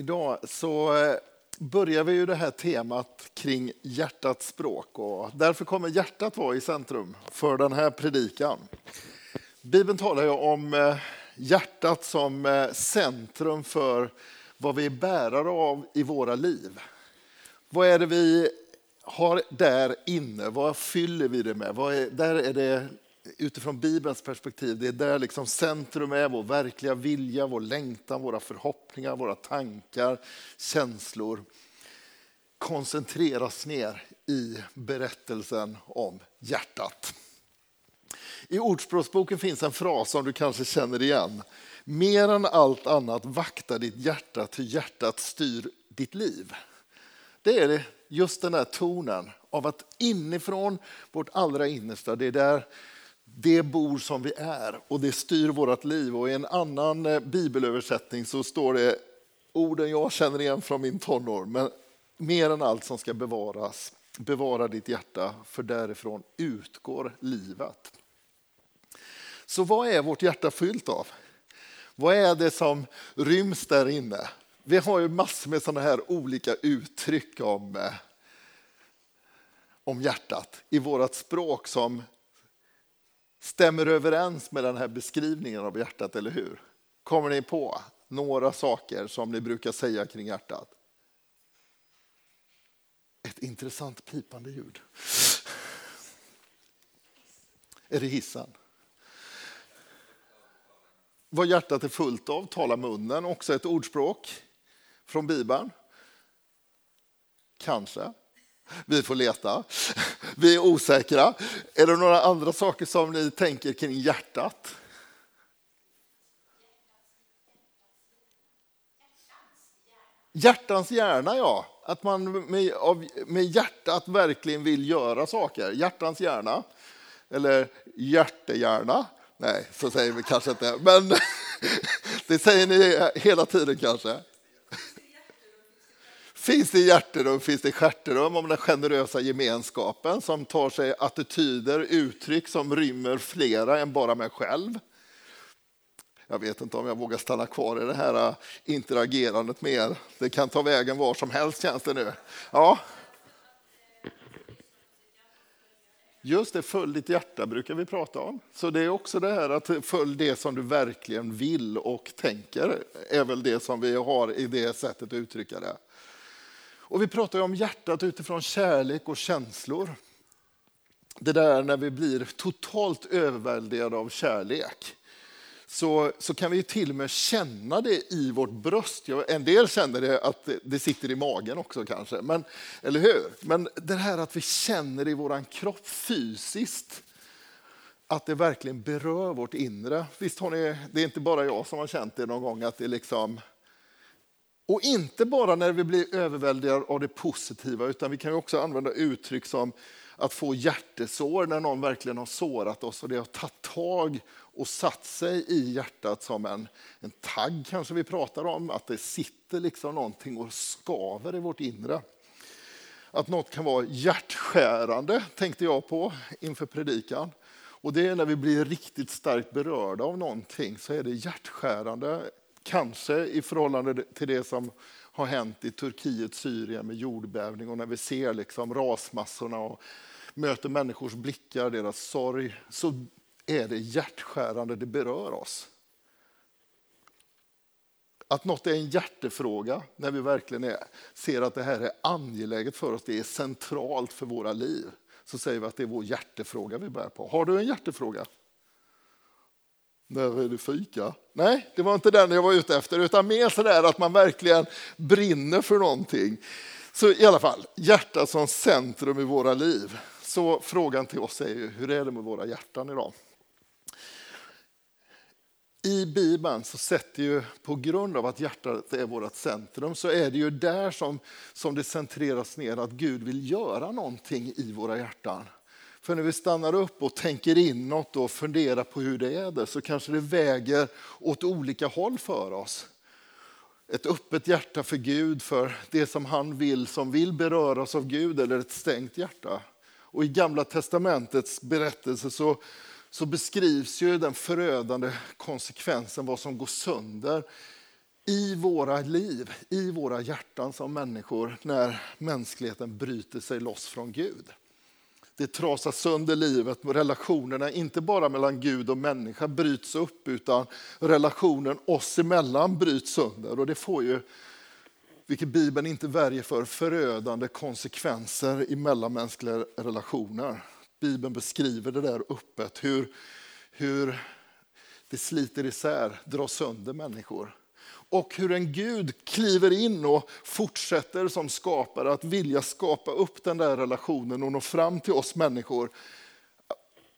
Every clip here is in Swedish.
Idag så börjar vi ju det här temat kring hjärtats språk, och därför kommer hjärtat vara i centrum för den här predikan. Bibeln talar ju om hjärtat som centrum för vad vi är bärare av i våra liv. Vad är det vi har där inne? Vad fyller vi det med? Där är det utifrån Bibelns perspektiv. Det är där liksom centrum är vår verkliga vilja, vår längtan, våra förhoppningar, våra tankar, känslor. Koncentreras ner i berättelsen om hjärtat. I Ordspråksboken finns en fras som du kanske känner igen. Mer än allt annat vakta ditt hjärta, till hjärtat styr ditt liv. Det är just den här tonen av att inifrån vårt allra innersta, det är där det bor som vi är, och det styr vårt liv. Och i en annan bibelöversättning så står det orden jag känner igen från min tonår. Men mer än allt som ska bevaras, bevara ditt hjärta, för därifrån utgår livet. Så vad är vårt hjärta fyllt av? Vad är det som ryms där inne? Vi har ju massor med sådana här olika uttryck om hjärtat i vårt språk som stämmer överens med den här beskrivningen av hjärtat, eller hur? Kommer ni på några saker som ni brukar säga kring hjärtat? Ett intressant pipande ljud. Är det hissan? Vad hjärtat är fullt av talar munnen, också ett ordspråk från Bibeln. Kanske. Vi får leta. Vi är osäkra. Är det några andra saker som ni tänker kring hjärtat? Hjärtans hjärna, ja. Att man med hjärtat verkligen vill göra saker. Hjärtans hjärna. Eller hjärtehjärna. Nej, så säger vi kanske inte. Men det säger ni hela tiden kanske. Finns det hjärterum, finns det stjärterum om den generösa gemenskapen som tar sig attityder, uttryck som rymmer flera än bara mig själv. Jag vet inte om jag vågar stanna kvar i det här interagerandet med er. Det kan ta vägen var som helst, känns det nu. Ja. Just det, följ ditt hjärta brukar vi prata om. Så det är också det här att följ det som du verkligen vill och tänker. Är väl det som vi har i det sättet att uttrycka det. Och vi pratar ju om hjärtat utifrån kärlek och känslor. Det där när vi blir totalt överväldigade av kärlek. Så kan vi ju till och med känna det i vårt bröst. En del känner det att det sitter i magen också kanske. Men, eller hur? Men det här att vi känner i våran kropp fysiskt. Att det verkligen berör vårt inre. Visst har ni, det är inte bara jag som har känt det någon gång att det liksom... Och inte bara när vi blir överväldigade av det positiva, utan vi kan ju också använda uttryck som att få hjärtesår när någon verkligen har sårat oss och det har tagit tag och satt sig i hjärtat som en tagg kanske vi pratar om. Att det sitter liksom någonting och skaver i vårt inre. Att något kan vara hjärtskärande tänkte jag på inför predikan. Och det är när vi blir riktigt starkt berörda av någonting så är det hjärtskärande. Kanske i förhållande till det som har hänt i Turkiet, Syrien med jordbävning. Och när vi ser liksom rasmassorna och möter människors blickar, deras sorg, så är det hjärtskärande, det berör oss. Att något är en hjärtefråga när vi verkligen ser att det här är angeläget för oss, det är centralt för våra liv. Så säger vi att det är vår hjärtefråga vi bär på. Har du en hjärtefråga? När är det fika? Nej, det var inte den jag var ute efter. Utan mer sådär att man verkligen brinner för någonting. Så i alla fall, hjärta som centrum i våra liv. Så frågan till oss är ju, hur är det med våra hjärtan idag? I Bibeln så sätter ju, på grund av att hjärtat är vårt centrum, så är det ju där som det centreras ner att Gud vill göra någonting i våra hjärtan. För när vi stannar upp och tänker inåt och funderar på hur det är där, så kanske det väger åt olika håll för oss. Ett öppet hjärta för Gud, för det som han vill, som vill beröras av Gud, eller ett stängt hjärta. Och i Gamla testamentets berättelse så beskrivs ju den förödande konsekvensen, vad som går sönder i våra liv, i våra hjärtan som människor när mänskligheten bryter sig loss från Gud. Det trasar sönder livet, relationerna inte bara mellan Gud och människa bryts upp utan relationen oss emellan bryts sönder. Och det får ju, vilket Bibeln inte värjer för, förödande konsekvenser i mellanmänskliga relationer. Bibeln beskriver det där öppet, hur det sliter isär, drar sönder människor. Och hur en Gud kliver in och fortsätter som skapare att vilja skapa upp den där relationen och nå fram till oss människor.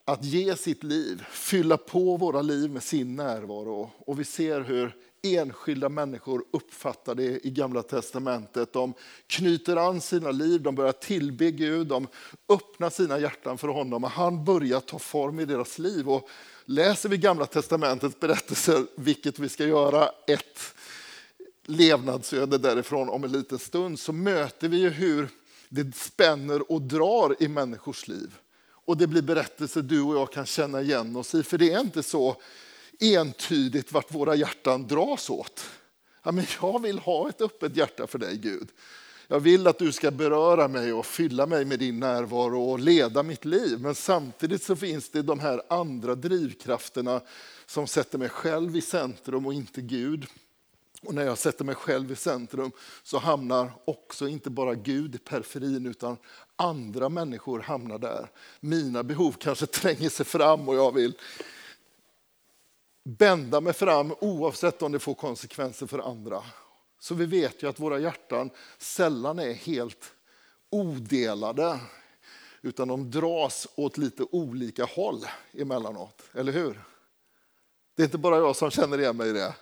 Att ge sitt liv, fylla på våra liv med sin närvaro. Och vi ser hur enskilda människor uppfattar det i Gamla testamentet. De knyter an sina liv, de börjar tillbe Gud, de öppnar sina hjärtan för honom. Och han börjar ta form i deras liv. Och läser vi Gamla testamentets berättelser, vilket vi ska göra ett levnadsöde därifrån om en liten stund, så möter vi ju hur det spänner och drar i människors liv. Och det blir berättelser du och jag kan känna igen oss i, för det är inte så entydigt vart våra hjärtan dras åt. Ja, men jag vill ha ett öppet hjärta för dig, Gud. Jag vill att du ska beröra mig och fylla mig med din närvaro och leda mitt liv. Men samtidigt så finns det de här andra drivkrafterna som sätter mig själv i centrum och inte Gud. Och när jag sätter mig själv i centrum så hamnar också inte bara Gud i periferin utan andra människor hamnar där. Mina behov kanske tränger sig fram och jag vill bända mig fram oavsett om det får konsekvenser för andra. Så vi vet ju att våra hjärtan sällan är helt odelade utan de dras åt lite olika håll emellanåt, eller hur? Det är inte bara jag som känner igen mig i det.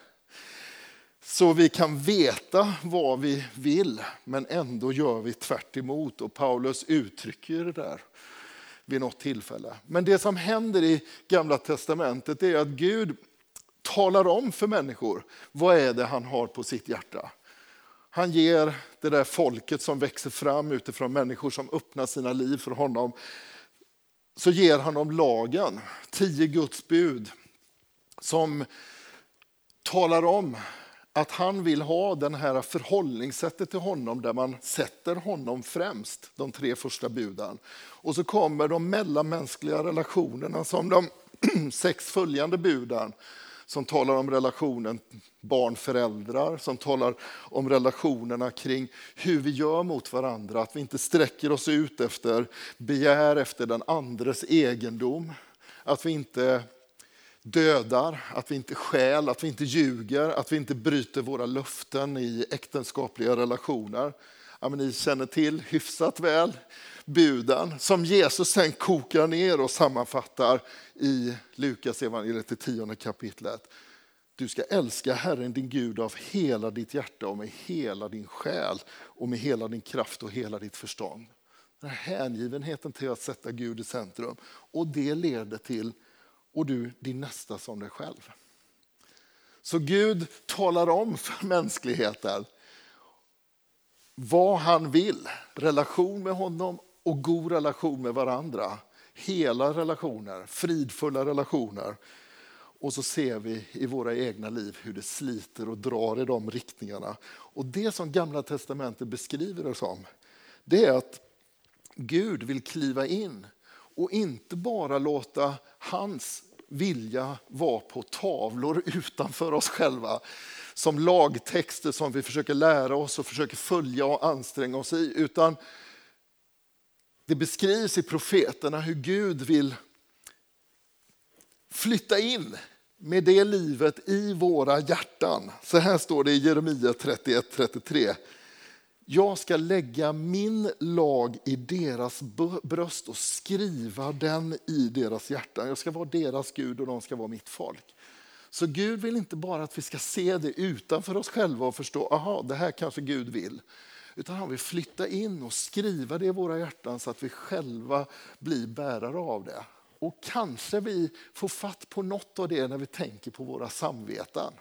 Så vi kan veta vad vi vill men ändå gör vi tvärt emot och Paulus uttrycker det där vid något tillfälle. Men det som händer i Gamla testamentet är att Gud talar om för människor vad är det han har på sitt hjärta. Han ger det där folket som växer fram utifrån människor som öppnar sina liv för honom. Så ger han dem lagen, 10 Guds bud som talar om att han vill ha den här förhållningssättet till honom där man sätter honom främst, de 3 första buden. Och så kommer de mellanmänskliga relationerna som de 6 följande buden som talar om relationen barn-föräldrar, som talar om relationerna kring hur vi gör mot varandra. Att vi inte sträcker oss ut efter begär efter den andres egendom. Att vi inte dödar, att vi inte stjäl, att vi inte ljuger, att vi inte bryter våra löften i äktenskapliga relationer. Ja, men ni känner till hyfsat väl buden som Jesus sen kokar ner och sammanfattar i Lukas evangeliet i 10:e kapitlet. Du ska älska Herren din Gud av hela ditt hjärta och med hela din själ och med hela din kraft och hela ditt förstånd. Den här hängivenheten till att sätta Gud i centrum och det leder till och du, din nästa som dig själv. Så Gud talar om för mänskligheten vad han vill. Relation med honom och god relation med varandra. Hela relationer, fridfulla relationer. Och så ser vi i våra egna liv hur det sliter och drar i de riktningarna. Och det som Gamla testamentet beskriver det som, det är att Gud vill kliva in och inte bara låta hans vilja vara på tavlor utanför oss själva. Som lagtexter som vi försöker lära oss och försöker följa och anstränga oss i. Utan det beskrivs i profeterna hur Gud vill flytta in med det livet i våra hjärtan. Så här står det i Jeremia 31:33. Jag ska lägga min lag i deras bröst och skriva den i deras hjärtan. Jag ska vara deras Gud och de ska vara mitt folk. Så Gud vill inte bara att vi ska se det utanför oss själva och förstå, aha, det här kanske Gud vill. Utan han vill flytta in och skriva det i våra hjärtan så att vi själva blir bärare av det. Och kanske vi får fatt på något av det när vi tänker på våra samveten.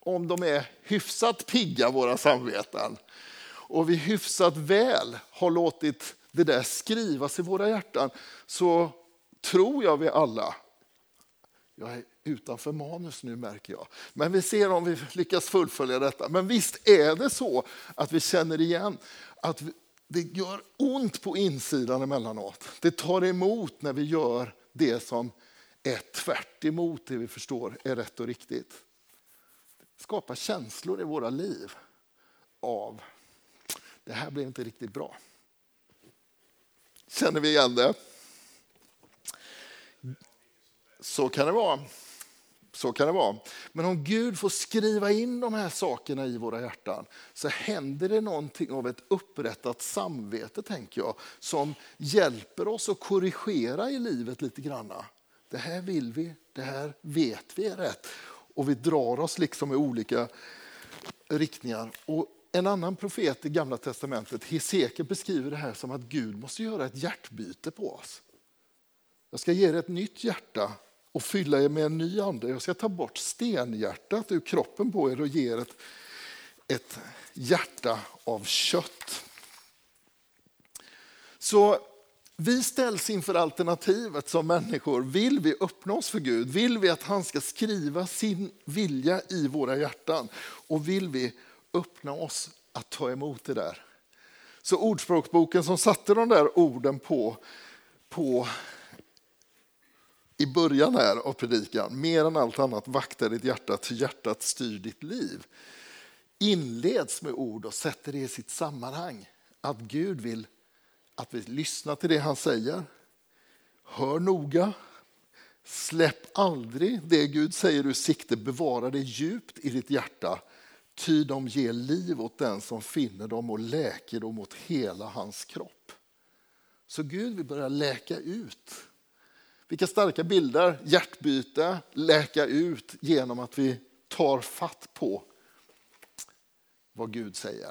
Om de är hyfsat pigga, våra samveten. Och vi hyfsat väl har låtit det där skrivas i våra hjärtan. Så tror jag vi alla Jag är utanför manus nu, märker jag. Men vi ser om vi lyckas fullfölja detta. Men visst är det så att vi känner igen att det gör ont på insidan emellanåt. Det tar emot när vi gör det som är tvärt emot det vi förstår är rätt och riktigt. Det skapar känslor i våra liv av det här blev inte riktigt bra. Känner vi igen det? Så kan det vara. Så kan det vara. Men om Gud får skriva in de här sakerna i våra hjärtan så händer det någonting av ett upprättat samvete, tänker jag, som hjälper oss att korrigera i livet lite granna. Det här vill vi, det här vet vi är rätt. Och vi drar oss liksom i olika riktningar. Och en annan profet i Gamla testamentet, Hesekiel, beskriver det här som att Gud måste göra ett hjärtbyte på oss. Jag ska ge er ett nytt hjärta och fylla er med en ny ande. Jag ska ta bort stenhjärtat ur kroppen på er och ge er ett hjärta av kött. Så vi ställs inför alternativet som människor. Vill vi uppnå oss för Gud? Vill vi att han ska skriva sin vilja i våra hjärtan? Och vill vi öppna oss att ta emot det där? Så Ordspråksboken som satte de där orden på i början här av predikan, mer än allt annat vaktar ditt hjärta, till hjärtat styr ditt liv, inleds med ord och sätter det i sitt sammanhang. Att Gud vill att vi lyssnar till det han säger. Hör noga. Släpp aldrig det Gud säger ur sikte. Bevara det djupt i ditt hjärta. Ty de ger liv åt den som finner dem och läker dem åt hela hans kropp. Så Gud vill börja läka ut. Vilka starka bilder, hjärtbyte, läka ut genom att vi tar fatt på vad Gud säger.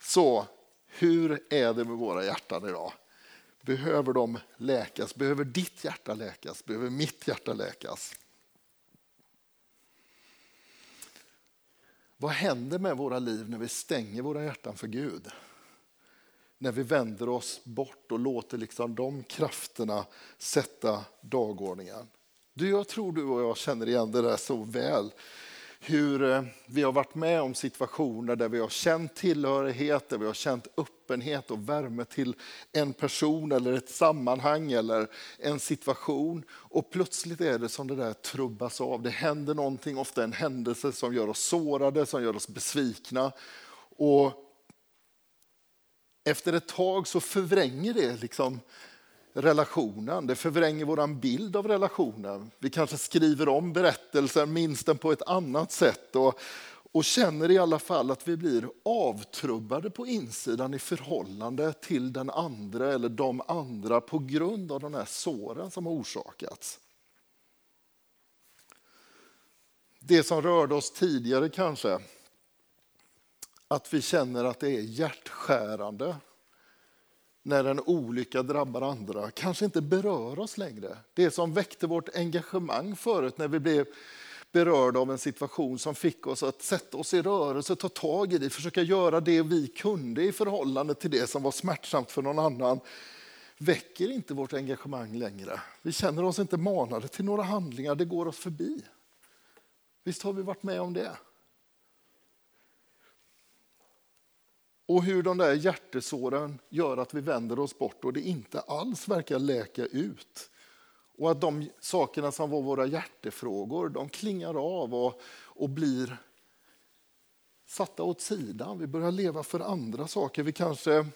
Så hur är det med våra hjärtan idag? Behöver de läkas? Behöver ditt hjärta läkas? Behöver mitt hjärta läkas? Vad händer med våra liv när vi stänger våra hjärtan för Gud? När vi vänder oss bort och låter liksom de krafterna sätta dagordningen. Jag tror du och jag känner igen det där så väl. Hur vi har varit med om situationer där vi har känt tillhörighet, där vi har känt öppenhet och värme till en person eller ett sammanhang eller en situation. Och plötsligt är det som det där trubbas av. Det händer någonting, ofta en händelse som gör oss sårade, som gör oss besvikna. Och efter ett tag så förvränger det liksom relationen. Det förvränger våran bild av relationen. Vi kanske skriver om berättelsen, minst den på ett annat sätt. Och känner i alla fall att vi blir avtrubbade på insidan i förhållande till den andra eller de andra på grund av den här såren som har orsakats. Det som rörde oss tidigare kanske. Att vi känner att det är hjärtskärande när en olycka drabbar andra. Kanske inte berör oss längre. Det som väckte vårt engagemang förut när vi blev berörda av en situation som fick oss att sätta oss i rörelse, ta tag i det, försöka göra det vi kunde i förhållande till det som var smärtsamt för någon annan, väcker inte vårt engagemang längre. Vi känner oss inte manade till några handlingar, det går oss förbi. Visst har vi varit med om det? Och hur de där hjärtesåren gör att vi vänder oss bort och det inte alls verkar läka ut. Och att de sakerna som var våra hjärtefrågor, de klingar av och blir satta åt sidan. Vi börjar leva för andra saker. Vi kanske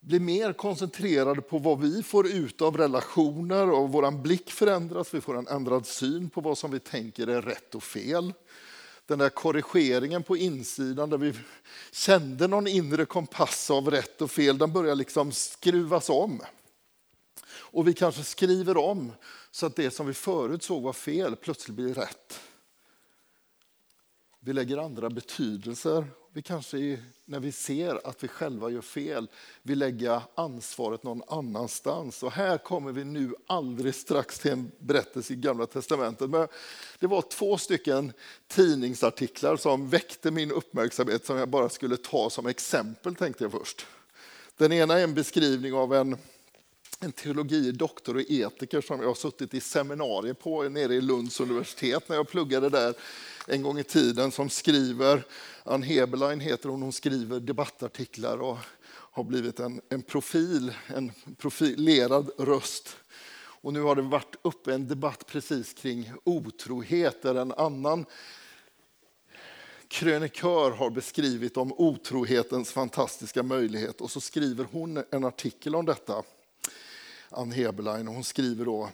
blir mer koncentrerade på vad vi får ut av relationer och våran blick förändras. Vi får en ändrad syn på vad som vi tänker är rätt och fel. Den där korrigeringen på insidan där vi kände någon inre kompass av rätt och fel, den börjar liksom skruvas om. Och vi kanske skriver om så att det som vi förut såg var fel plötsligt blir rätt. Vi lägger andra betydelser. Vi kanske, när vi ser att vi själva gör fel, vill lägga ansvaret någon annanstans. Och här kommer vi nu alldeles strax till en berättelse i Gamla testamentet. Men det var 2 tidningsartiklar som väckte min uppmärksamhet som jag bara skulle ta som exempel, tänkte jag först. Den ena är en beskrivning av en en teologidoktor och etiker som jag har suttit i seminarier på nere i Lunds universitet när jag pluggade där en gång i tiden, som skriver, Ann Heberlein heter hon skriver debattartiklar och har blivit en profilerad röst. Och nu har det varit uppe en debatt precis kring otrohet där en annan krönikör har beskrivit om otrohetens fantastiska möjlighet. Och så skriver hon en artikel om detta, Ann Heberlein, och hon skriver då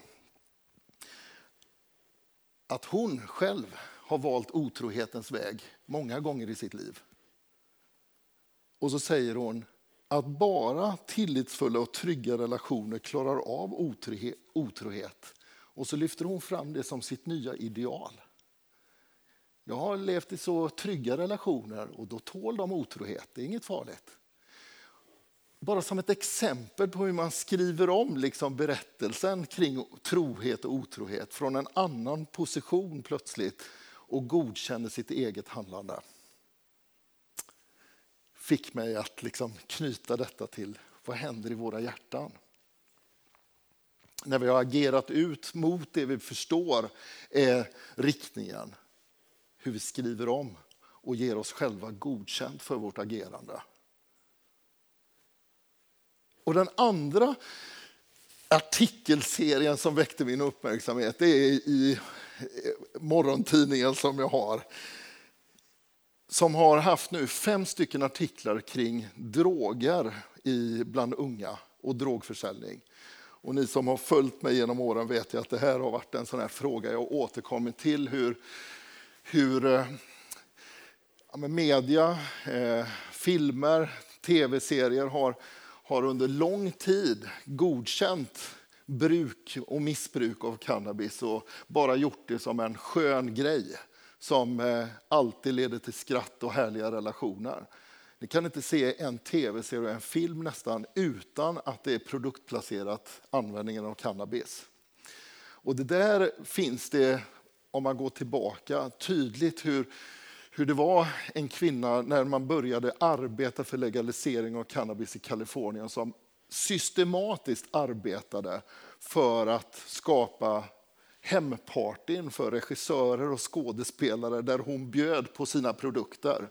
att hon själv har valt otrohetens väg många gånger i sitt liv. Och så säger hon att bara tillitsfulla och trygga relationer klarar av otrohet. Och så lyfter hon fram det som sitt nya ideal. Jag har levt i så trygga relationer och då tål de otrohet. Det är inget farligt. Bara som ett exempel på hur man skriver om liksom berättelsen kring trohet och otrohet från en annan position plötsligt och godkänner sitt eget handlande. Fick mig att liksom knyta detta till vad händer i våra hjärtan. När vi har agerat ut mot det vi förstår är riktningen. Hur vi skriver om och ger oss själva godkänt för vårt agerande. Och den andra artikelserien som väckte min uppmärksamhet, det är i morgontidningen som jag har. Som har haft nu 5 stycken artiklar kring droger bland unga och drogförsäljning. Och ni som har följt mig genom åren vet ju att det här har varit en sån här fråga. Jag återkommer till hur media, filmer, tv-serier har under lång tid godkänt bruk och missbruk av cannabis och bara gjort det som en skön grej som alltid leder till skratt och härliga relationer. Ni kan inte se en tv-serie och en film nästan utan att det är produktplacerat användningen av cannabis. Och det där finns det, om man går tillbaka, tydligt hur det var en kvinna när man började arbeta för legalisering av cannabis i Kalifornien som systematiskt arbetade för att skapa hempartyn för regissörer och skådespelare där hon bjöd på sina produkter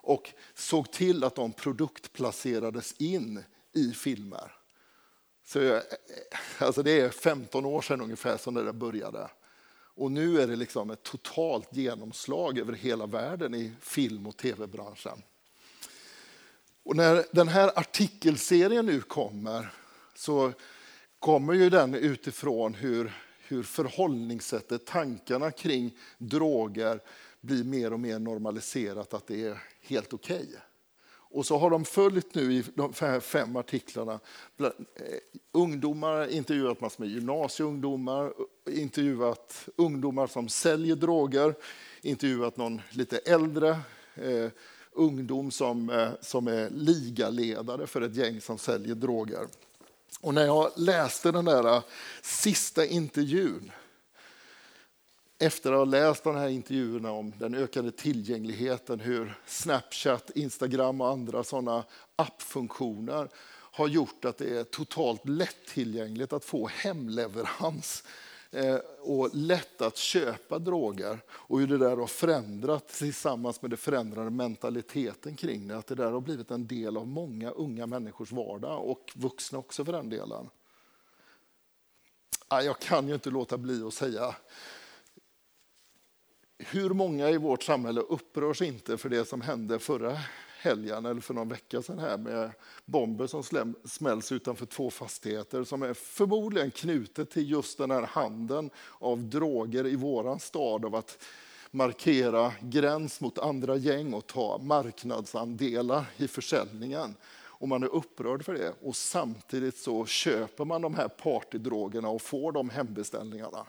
och såg till att de produktplacerades in i filmer. Så, alltså det är 15 år sedan ungefär som det där började. Och nu är det liksom ett totalt genomslag över hela världen i film- och tv-branschen. Och när den här artikelserien nu kommer så kommer ju den utifrån hur förhållningssättet, tankarna kring droger blir mer och mer normaliserat, att det är helt okej. Och så har de följt nu i de här 5 artiklarna. Ungdomar intervjuat massor med gymnasieungdomar, intervjuat ungdomar som säljer droger, intervjuat någon lite äldre ungdom som är ligaledare för ett gäng som säljer droger. Och när jag läste den där sista intervjun, efter att ha läst de här intervjuerna om den ökade tillgängligheten, hur Snapchat, Instagram och andra sådana appfunktioner har gjort att det är totalt lättillgängligt att få hemleverans och lätt att köpa droger. Och hur det där har förändrat tillsammans med det förändrade mentaliteten kring det. Att det där har blivit en del av många unga människors vardag och vuxna också för den delen. Jag kan ju inte låta bli att säga, hur många i vårt samhälle upprörs inte för det som hände förra helgen eller för någon vecka sedan här med bomber som smälls utanför 2 fastigheter som är förmodligen knutet till just den här handeln av droger i våran stad, av att markera gräns mot andra gäng och ta marknadsandelar i försäljningen. Och man är upprörd för det och samtidigt så köper man de här partydrogerna och får de hembeställningarna.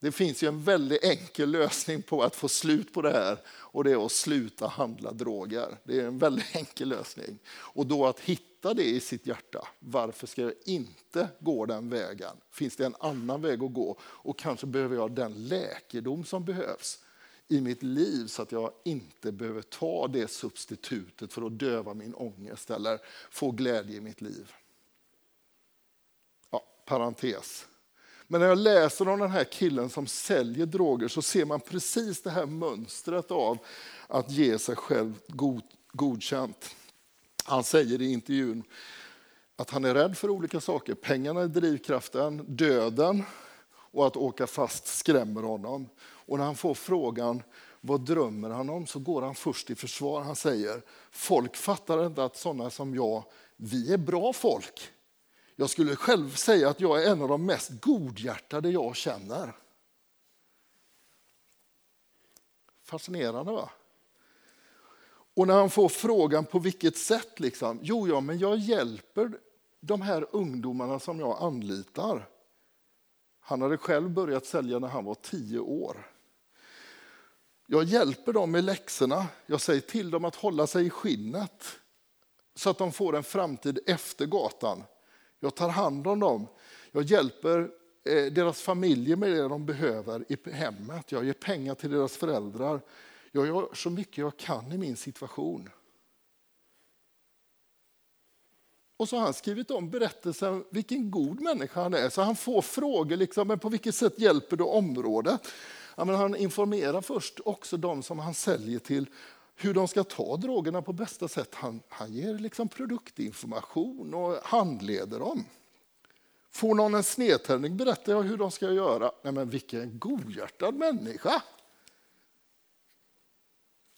Det finns ju en väldigt enkel lösning på att få slut på det här, och det är att sluta handla droger. Det är en väldigt enkel lösning. Och då att hitta det i sitt hjärta. Varför ska jag inte gå den vägen? Finns det en annan väg att gå? Och kanske behöver jag den läkedom som behövs i mitt liv så att jag inte behöver ta det substitutet för att döva min ångest eller få glädje i mitt liv. parentes. Men när jag läser om den här killen som säljer droger så ser man precis det här mönstret av att ge sig själv godkänt. Han säger i intervjun att han är rädd för olika saker. Pengarna är drivkraften, döden och att åka fast skrämmer honom. Och när han får frågan vad drömmer han om så går han först i försvar. Han säger, folk fattar inte att sådana som jag, vi är bra folk. Jag skulle själv säga att jag är en av de mest godhjärtade jag känner. Fascinerande, va? Och när han får frågan på vilket sätt, liksom, men jag hjälper de här ungdomarna som jag anlitar. Han hade själv börjat sälja när han var 10 år. Jag hjälper dem med läxorna. Jag säger till dem att hålla sig i skinnet så att de får en framtid efter gatan. Jag tar hand om dem. Jag hjälper deras familjer med det de behöver i hemmet. Jag ger pengar till deras föräldrar. Jag gör så mycket jag kan i min situation. Och så har han skrivit om berättelsen vilken god människa han är. Så han får frågor, liksom, men på vilket sätt hjälper du området? Ja, men han informerar först också de som han säljer till hur de ska ta drogerna på bästa sätt. Han ger liksom produktinformation och handleder dem. Får någon en snedtändning berättar jag hur de ska göra. Nej, men vilken godhjärtad människa!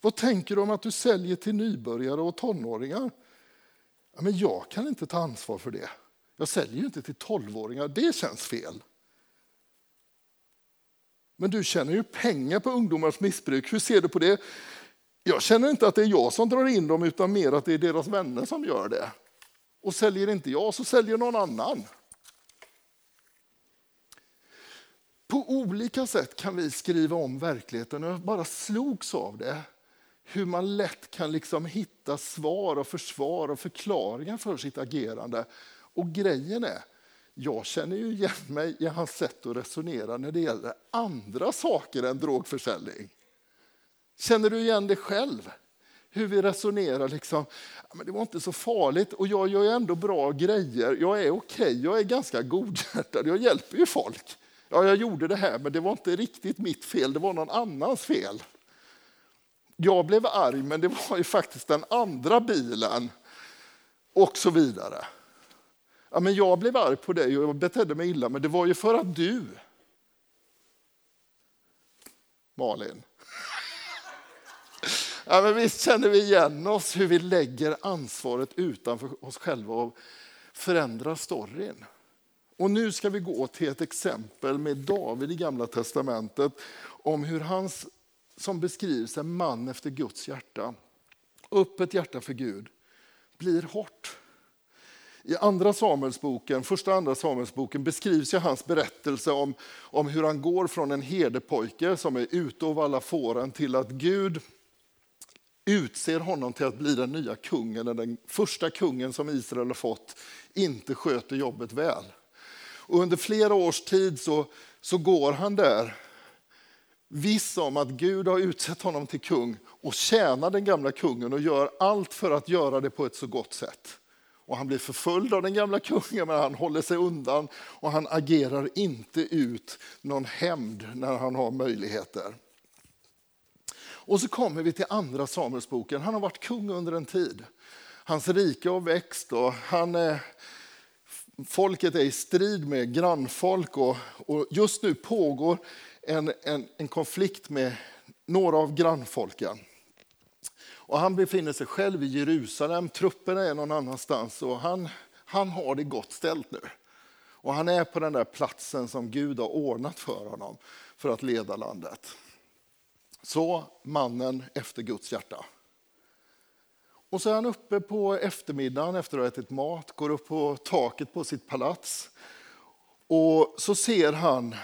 Vad tänker du om att du säljer till nybörjare och tonåringar? Ja, men jag kan inte ta ansvar för det. Jag säljer ju inte till 12-åringar. Det känns fel. Men du tjänar ju pengar på ungdomars missbruk. Hur ser du på det? Jag känner inte att det är jag som drar in dem utan mer att det är deras vänner som gör det. Och säljer inte jag så säljer någon annan. På olika sätt kan vi skriva om verkligheten. Jag bara slogs av det. Hur man lätt kan liksom hitta svar och försvar och förklaringar för sitt agerande. Och grejen är, jag känner ju igen mig i hans sätt att resonera när det gäller andra saker än drogförsäljning. Känner du igen dig själv? Hur vi resonerar liksom. Men det var inte så farligt och jag gör ändå bra grejer. Jag är okej, jag är ganska godhjärtad, jag hjälper ju folk. Ja, jag gjorde det här men det var inte riktigt mitt fel, det var någon annans fel. Jag blev arg men det var ju faktiskt den andra bilen. Och så vidare. Ja, men jag blev arg på dig och jag betedde mig illa men det var ju för att du. Malin. Ja, men visst känner vi igen oss hur vi lägger ansvaret utanför oss själva och förändrar storyn. Och nu ska vi gå till ett exempel med David i Gamla testamentet om hur han som beskrivs en man efter Guds hjärta, öppet hjärta för Gud, blir hårt. I första och andra Samuelsboken beskrivs ju hans berättelse om hur han går från en herdepojke som är ute och vallar fåren till att Gud utser honom till att bli den nya kungen när den första kungen som Israel har fått inte sköter jobbet väl. Och under flera års tid så går han där viss om att Gud har utsett honom till kung och tjänar den gamla kungen och gör allt för att göra det på ett så gott sätt. Och han blir förföljd av den gamla kungen men han håller sig undan och han agerar inte ut någon hämnd när han har möjligheter. Och så kommer vi till andra Samuelsboken. Han har varit kung under en tid. Hans rike har växt och folket är i strid med grannfolk. Och just nu pågår en konflikt med några av grannfolken. Och han befinner sig själv i Jerusalem. Trupperna är någon annanstans och han har det gott ställt nu. Och han är på den där platsen som Gud har ordnat för honom för att leda landet. Så mannen efter Guds hjärta. Och så är han uppe på eftermiddagen efter att ha ätit mat. Går upp på taket på sitt palats. Och så ser han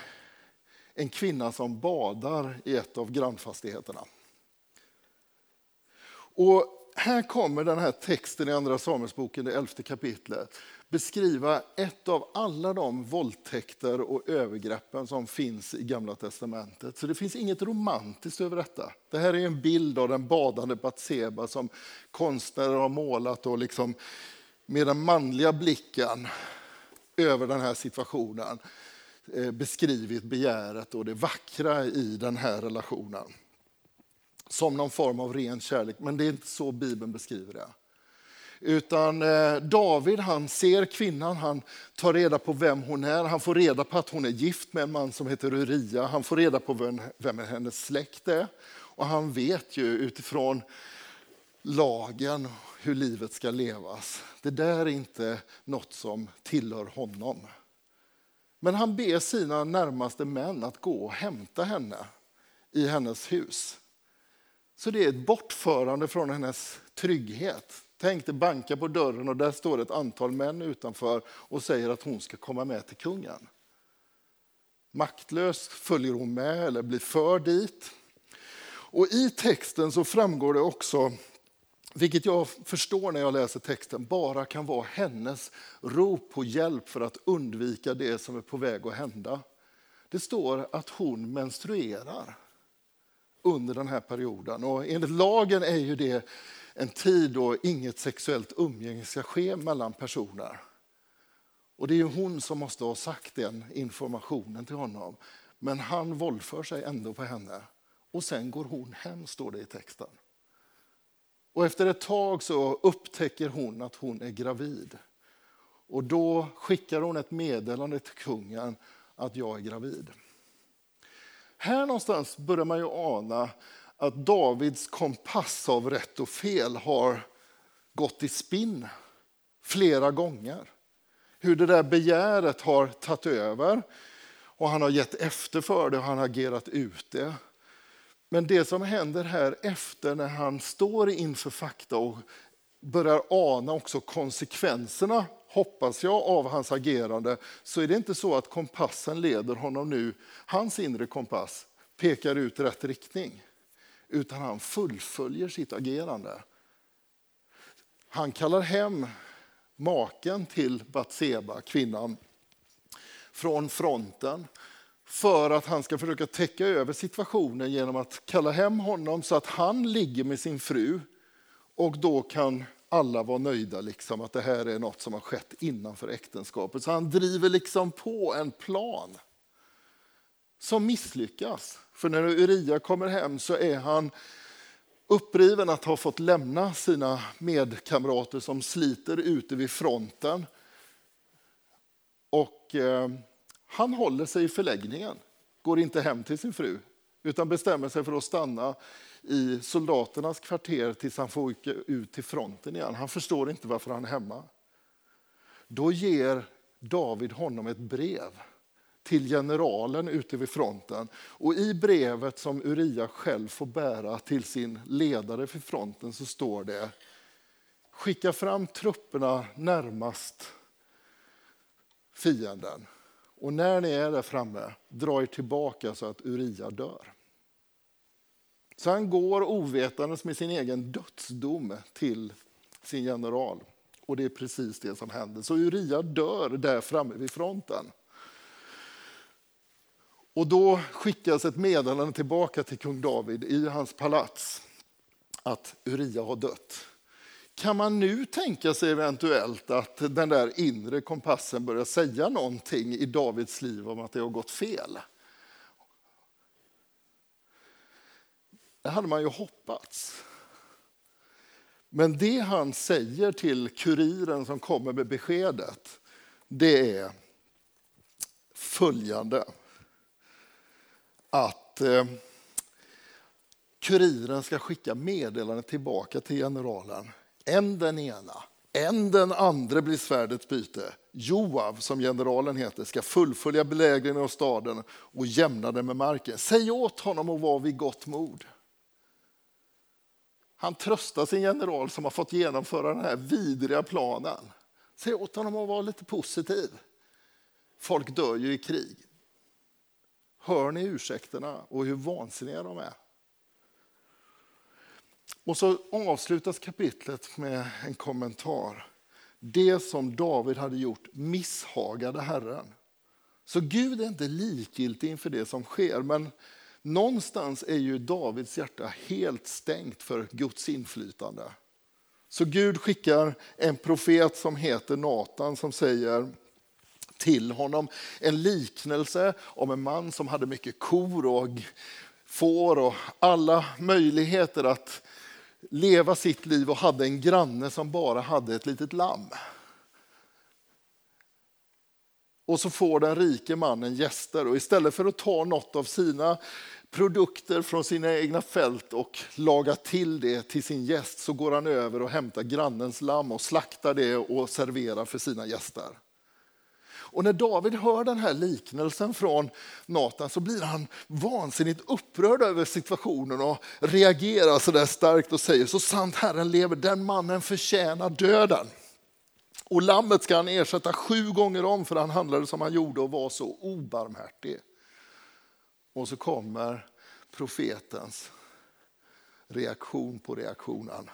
en kvinna som badar i ett av grannfastigheterna. Och här kommer den här texten i andra Samuelsboken, det 11:e kapitlet. Beskriva ett av alla de våldtäkter och övergreppen som finns i Gamla testamentet. Så det finns inget romantiskt över detta. Det här är en bild av den badande Batseba som konstnärer har målat och liksom med den manliga blicken över den här situationen beskrivit begäret och det vackra i den här relationen. Som någon form av ren kärlek, men det är inte så Bibeln beskriver det. Utan David, han ser kvinnan, han tar reda på vem hon är. Han får reda på att hon är gift med en man som heter Uria. Han får reda på vem hennes släkt är. Och han vet ju utifrån lagen hur livet ska levas. Det där är inte något som tillhör honom. Men han ber sina närmaste män att gå och hämta henne i hennes hus. Så det är ett bortförande från hennes trygghet. Tänk dig banka på dörren och där står ett antal män utanför och säger att hon ska komma med till kungen. Maktlöst följer hon med eller blir för dit. Och i texten så framgår det också, vilket jag förstår när jag läser texten, bara kan vara hennes rop på hjälp för att undvika det som är på väg att hända. Det står att hon menstruerar under den här perioden. Och enligt lagen är ju det en tid då inget sexuellt umgänge ska ske mellan personer. Och det är ju hon som måste ha sagt den informationen till honom. Men han våldför sig ändå på henne. Och sen går hon hem, står det i texten. Och efter ett tag så upptäcker hon att hon är gravid. Och då skickar hon ett meddelande till kungen att jag är gravid. Här någonstans börjar man ju ana att Davids kompass av rätt och fel har gått i spinn flera gånger. Hur det där begäret har tagit över och han har gett efter för det och han har agerat ut det. Men det som händer här efter när han står inför fakta och börjar ana också konsekvenserna, hoppas jag, av hans agerande, så är det inte så att kompassen leder honom nu. Hans inre kompass pekar ut rätt riktning, utan han fullföljer sitt agerande. Han kallar hem maken till Batseba, kvinnan, från fronten för att han ska försöka täcka över situationen genom att kalla hem honom så att han ligger med sin fru och då kan alla var nöjda liksom, att det här är något som har skett innanför äktenskapet. Så han driver liksom på en plan som misslyckas. För när Uria kommer hem så är han uppriven att ha fått lämna sina medkamrater som sliter ute vid fronten. Och han håller sig i förläggningen, går inte hem till sin fru utan bestämmer sig för att stanna i soldaternas kvarter tills han får ut till fronten igen. Han förstår inte varför han är hemma. Då ger David honom ett brev till generalen ute vid fronten. Och i brevet som Uria själv får bära till sin ledare för fronten så står det: skicka fram trupperna närmast fienden. Och när ni är där framme, dra er tillbaka så att Uria dör. Så han går ovetandes med sin egen dödsdom till sin general. Och det är precis det som händer. Så Uria dör där framme vid fronten. Och då skickas ett meddelande tillbaka till kung David i hans palats att Uria har dött. Kan man nu tänka sig eventuellt att den där inre kompassen börjar säga någonting i Davids liv om att det har gått fel? Det hade man ju hoppats. Men det han säger till kuriren som kommer med beskedet, det är följande. Att kuriren ska skicka meddelandet tillbaka till generalen. Än den ena, än den andra blir svärdets byte. Joab, som generalen heter, ska fullfölja belägringen av staden och jämna den med marken. Säg åt honom att vara vid gott mod. Han tröstar sin general som har fått genomföra den här vidriga planen. Säg åt honom att vara lite positiv. Folk dör ju i krig. Hör ni ursäkterna och hur vansinniga de är? Och så avslutas kapitlet med en kommentar. Det som David hade gjort misshagade Herren. Så Gud är inte likgiltig inför det som sker, men någonstans är ju Davids hjärta helt stängt för Guds inflytande. Så Gud skickar en profet som heter Natan som säger till honom en liknelse om en man som hade mycket kor och får och alla möjligheter att leva sitt liv och hade en granne som bara hade ett litet lamm. Och så får den rike mannen gäster och istället för att ta något av sina produkter från sina egna fält och laga till det till sin gäst så går han över och hämtar grannens lamm och slaktar det och serverar för sina gäster. Och när David hör den här liknelsen från Natan så blir han vansinnigt upprörd över situationen och reagerar så där starkt och säger: så sant Herren lever, den mannen förtjänar döden. Och lammet ska han ersätta 7 gånger om för han handlade som han gjorde och var så obarmhärtig. Och så kommer profetens reaktion på reaktionen.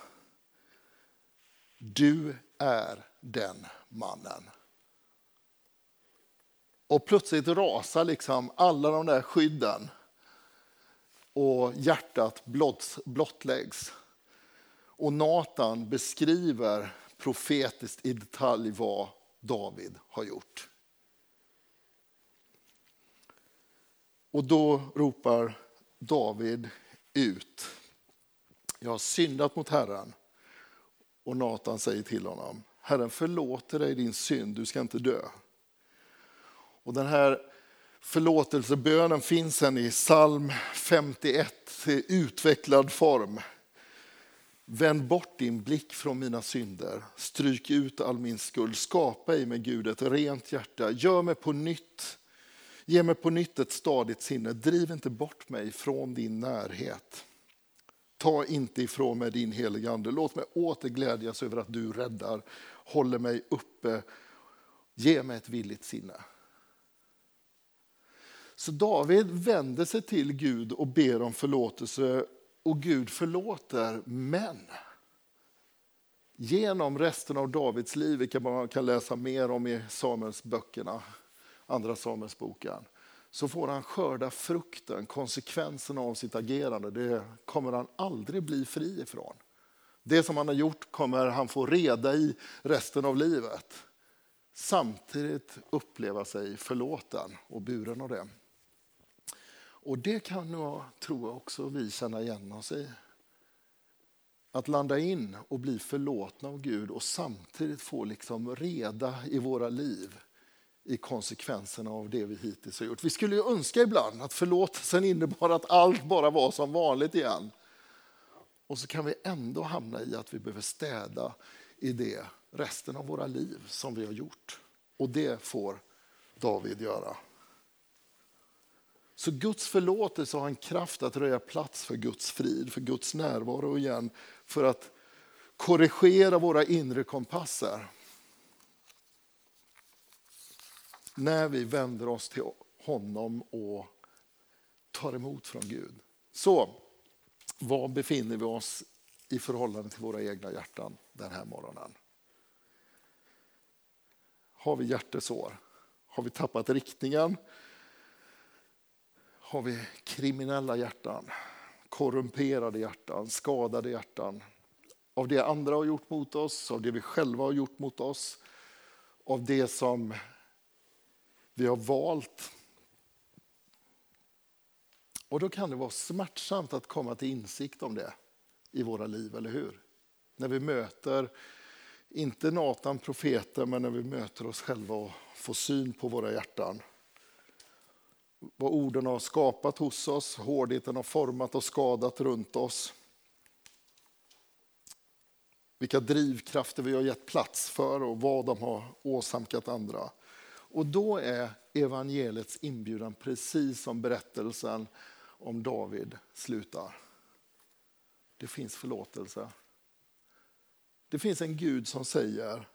Du är den mannen. Och plötsligt rasar liksom alla de där skydden och hjärtat blottläggs. Och Natan beskriver profetiskt i detalj vad David har gjort. Och då ropar David ut: jag har syndat mot Herren. Och Natan säger till honom: Herren förlåter dig din synd, du ska inte dö. Och den här förlåtelsebönen finns sen i psalm 51 i utvecklad form. Vänd bort din blick från mina synder, stryk ut all min skuld, skapa i mig Gud ett rent hjärta, gör mig på nytt, ge mig på nytt ett stadigt sinne, driv inte bort mig från din närhet. Ta inte ifrån mig din heliga ande, låt mig återglädjas över att du räddar, håller mig uppe, ge mig ett villigt sinne. Så David vänder sig till Gud och ber om förlåtelse. Och Gud förlåter, men genom resten av Davids liv, vilket man kan läsa mer om i Samuelsböckerna, andra Samuelsboken, så får han skörda frukten, konsekvenserna av sitt agerande. Det kommer han aldrig bli fri ifrån. Det som han har gjort kommer han få reda i resten av livet. Samtidigt uppleva sig förlåten och buren av det. Och det kan nog, tror jag, också vi känna igen oss i. Att landa in och bli förlåtna av Gud och samtidigt få liksom reda i våra liv i konsekvenserna av det vi hittills har gjort. Vi skulle ju önska ibland att förlåtelsen innebar att allt bara var som vanligt igen. Och så kan vi ändå hamna i att vi behöver städa i det resten av våra liv som vi har gjort. Och det får David göra. Så Guds förlåtelse har en kraft att röja plats för Guds frid, för Guds närvaro igen. För att korrigera våra inre kompasser. När vi vänder oss till honom och tar emot från Gud. Så, var befinner vi oss i förhållande till våra egna hjärtan den här morgonen? Har vi hjärtesår? Har vi tappat riktningen? Har vi kriminella hjärtan, korrumperade hjärtan, skadade hjärtan? Av det andra har gjort mot oss, av det vi själva har gjort mot oss, av det som vi har valt. Och då kan det vara smärtsamt att komma till insikt om det i våra liv, eller hur? När vi möter, inte Natan profeten, men när vi möter oss själva och får syn på våra hjärtan. Vad orden har skapat hos oss, hårdheten har format och skadat runt oss. Vilka drivkrafter vi har gett plats för och vad de har åsamkat andra. Och då är evangeliets inbjudan precis som berättelsen om David slutar. Det finns förlåtelse. Det finns en Gud som säger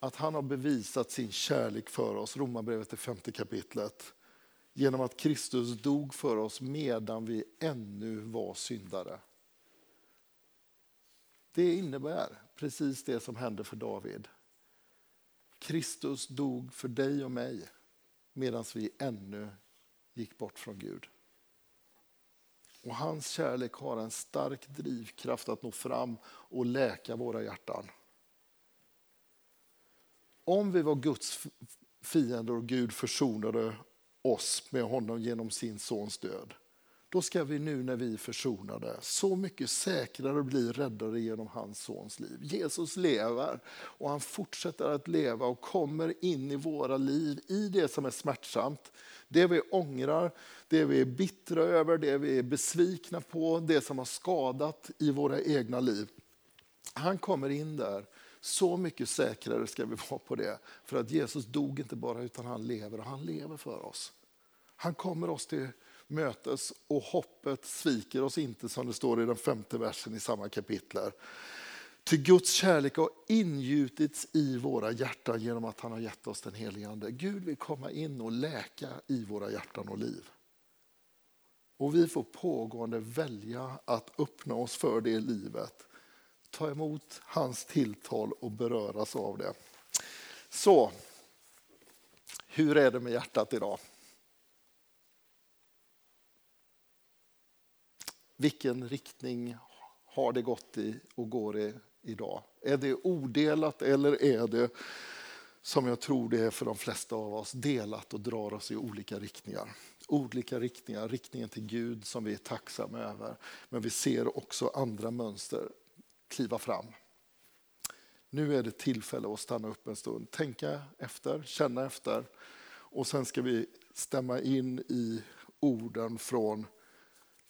att han har bevisat sin kärlek för oss. Romarbrevet i 5:e kapitlet. Genom att Kristus dog för oss medan vi ännu var syndare. Det innebär precis det som hände för David. Kristus dog för dig och mig medan vi ännu gick bort från Gud. Och hans kärlek har en stark drivkraft att nå fram och läka våra hjärtan. Om vi var Guds fiender och Gud försonade oss med honom genom sin sons död. Då ska vi nu när vi försonade så mycket säkrare bli räddade genom hans sons liv. Jesus lever och han fortsätter att leva och kommer in i våra liv i det som är smärtsamt. Det vi ångrar, det vi är bittra över, det vi är besvikna på, det som har skadat i våra egna liv. Han kommer in där. Så mycket säkrare ska vi vara på det. För att Jesus dog inte bara utan han lever och han lever för oss. Han kommer oss till mötes och hoppet sviker oss inte, som det står i den 5:e versen i samma kapitel. Till Guds kärlek har ingjutits i våra hjärtan genom att han har gett oss den helige Ande. Gud vill komma in och läka i våra hjärtan och liv. Och vi får pågående välja att öppna oss för det livet. Ta emot hans tilltal och beröras av det. Så, hur är det med hjärtat idag? Vilken riktning har det gått i och går det idag? Är det odelat eller är det, som jag tror det är för de flesta av oss, delat och drar oss i olika riktningar? Olika riktningar, riktningen till Gud som vi är tacksamma över. Men vi ser också andra mönster kliva fram. Nu är det tillfälle att stanna upp en stund, tänka efter, känna efter. Och sen ska vi stämma in i orden från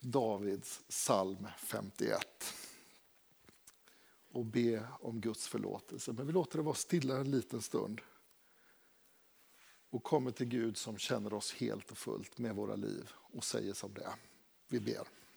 Davids psalm 51 och be om Guds förlåtelse. Men vi låter det vara stilla en liten stund och kommer till Gud som känner oss helt och fullt med våra liv och säger som det är. Vi ber.